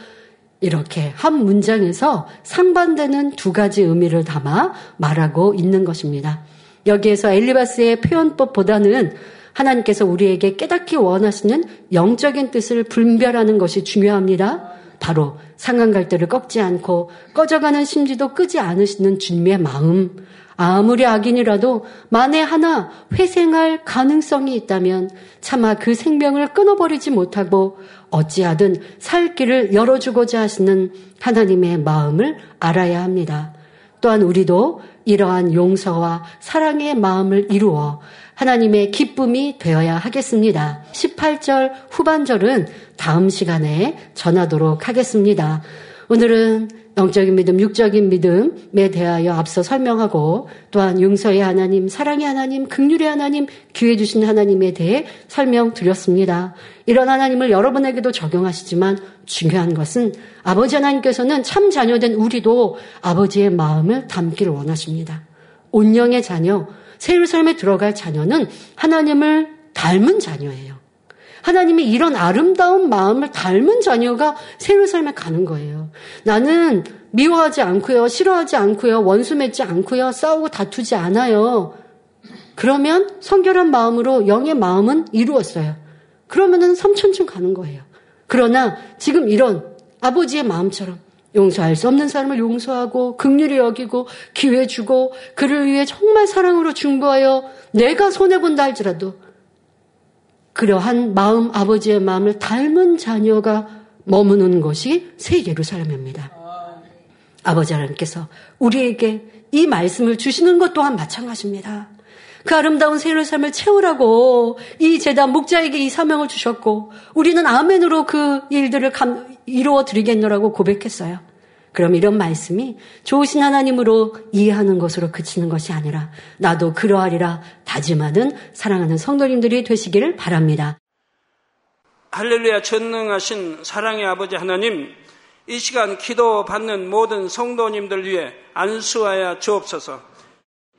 이렇게 한 문장에서 상반되는 두 가지 의미를 담아 말하고 있는 것입니다. 여기에서 엘리바스의 표현법보다는 하나님께서 우리에게 깨닫기 원하시는 영적인 뜻을 분별하는 것이 중요합니다. 바로 상한갈대를 꺾지 않고 꺼져가는 심지도 끄지 않으시는 주님의 마음. 아무리 악인이라도 만에 하나 회생할 가능성이 있다면 차마 그 생명을 끊어버리지 못하고 어찌하든 살 길을 열어주고자 하시는 하나님의 마음을 알아야 합니다. 또한 우리도 이러한 용서와 사랑의 마음을 이루어 하나님의 기쁨이 되어야 하겠습니다. 십팔 절 후반절은 다음 시간에 전하도록 하겠습니다. 오늘은 영적인 믿음, 육적인 믿음에 대하여 앞서 설명하고 또한 용서의 하나님, 사랑의 하나님, 긍휼의 하나님, 기회 주신 하나님에 대해 설명드렸습니다. 이런 하나님을 여러분에게도 적용하시지만 중요한 것은 아버지 하나님께서는 참 자녀된 우리도 아버지의 마음을 담기를 원하십니다. 온영의 자녀, 새로운 삶에 들어갈 자녀는 하나님을 닮은 자녀예요. 하나님이 이런 아름다운 마음을 닮은 자녀가 새로운 삶에 가는 거예요. 나는 미워하지 않고요. 싫어하지 않고요. 원수 맺지 않고요. 싸우고 다투지 않아요. 그러면 성결한 마음으로 영의 마음은 이루었어요. 그러면은 삼천중 가는 거예요. 그러나 지금 이런 아버지의 마음처럼 용서할 수 없는 사람을 용서하고 긍휼히 여기고 기회 주고 그를 위해 정말 사랑으로 중보하여 내가 손해본다 할지라도 그러한 마음, 아버지의 마음을 닮은 자녀가 머무는 것이 새 예루살렘입니다. 아버지 하나님께서 우리에게 이 말씀을 주시는 것 또한 마찬가지입니다. 그 아름다운 새 예루살렘을 채우라고 이 제단 목자에게 이 사명을 주셨고 우리는 아멘으로 그 일들을 감, 이루어 드리겠노라고 고백했어요. 그럼 이런 말씀이 좋으신 하나님으로 이해하는 것으로 그치는 것이 아니라 나도 그러하리라 다짐하는 사랑하는 성도님들이 되시기를 바랍니다. 할렐루야. 전능하신 사랑의 아버지 하나님, 이 시간 기도받는 모든 성도님들 위해 안수하여 주옵소서.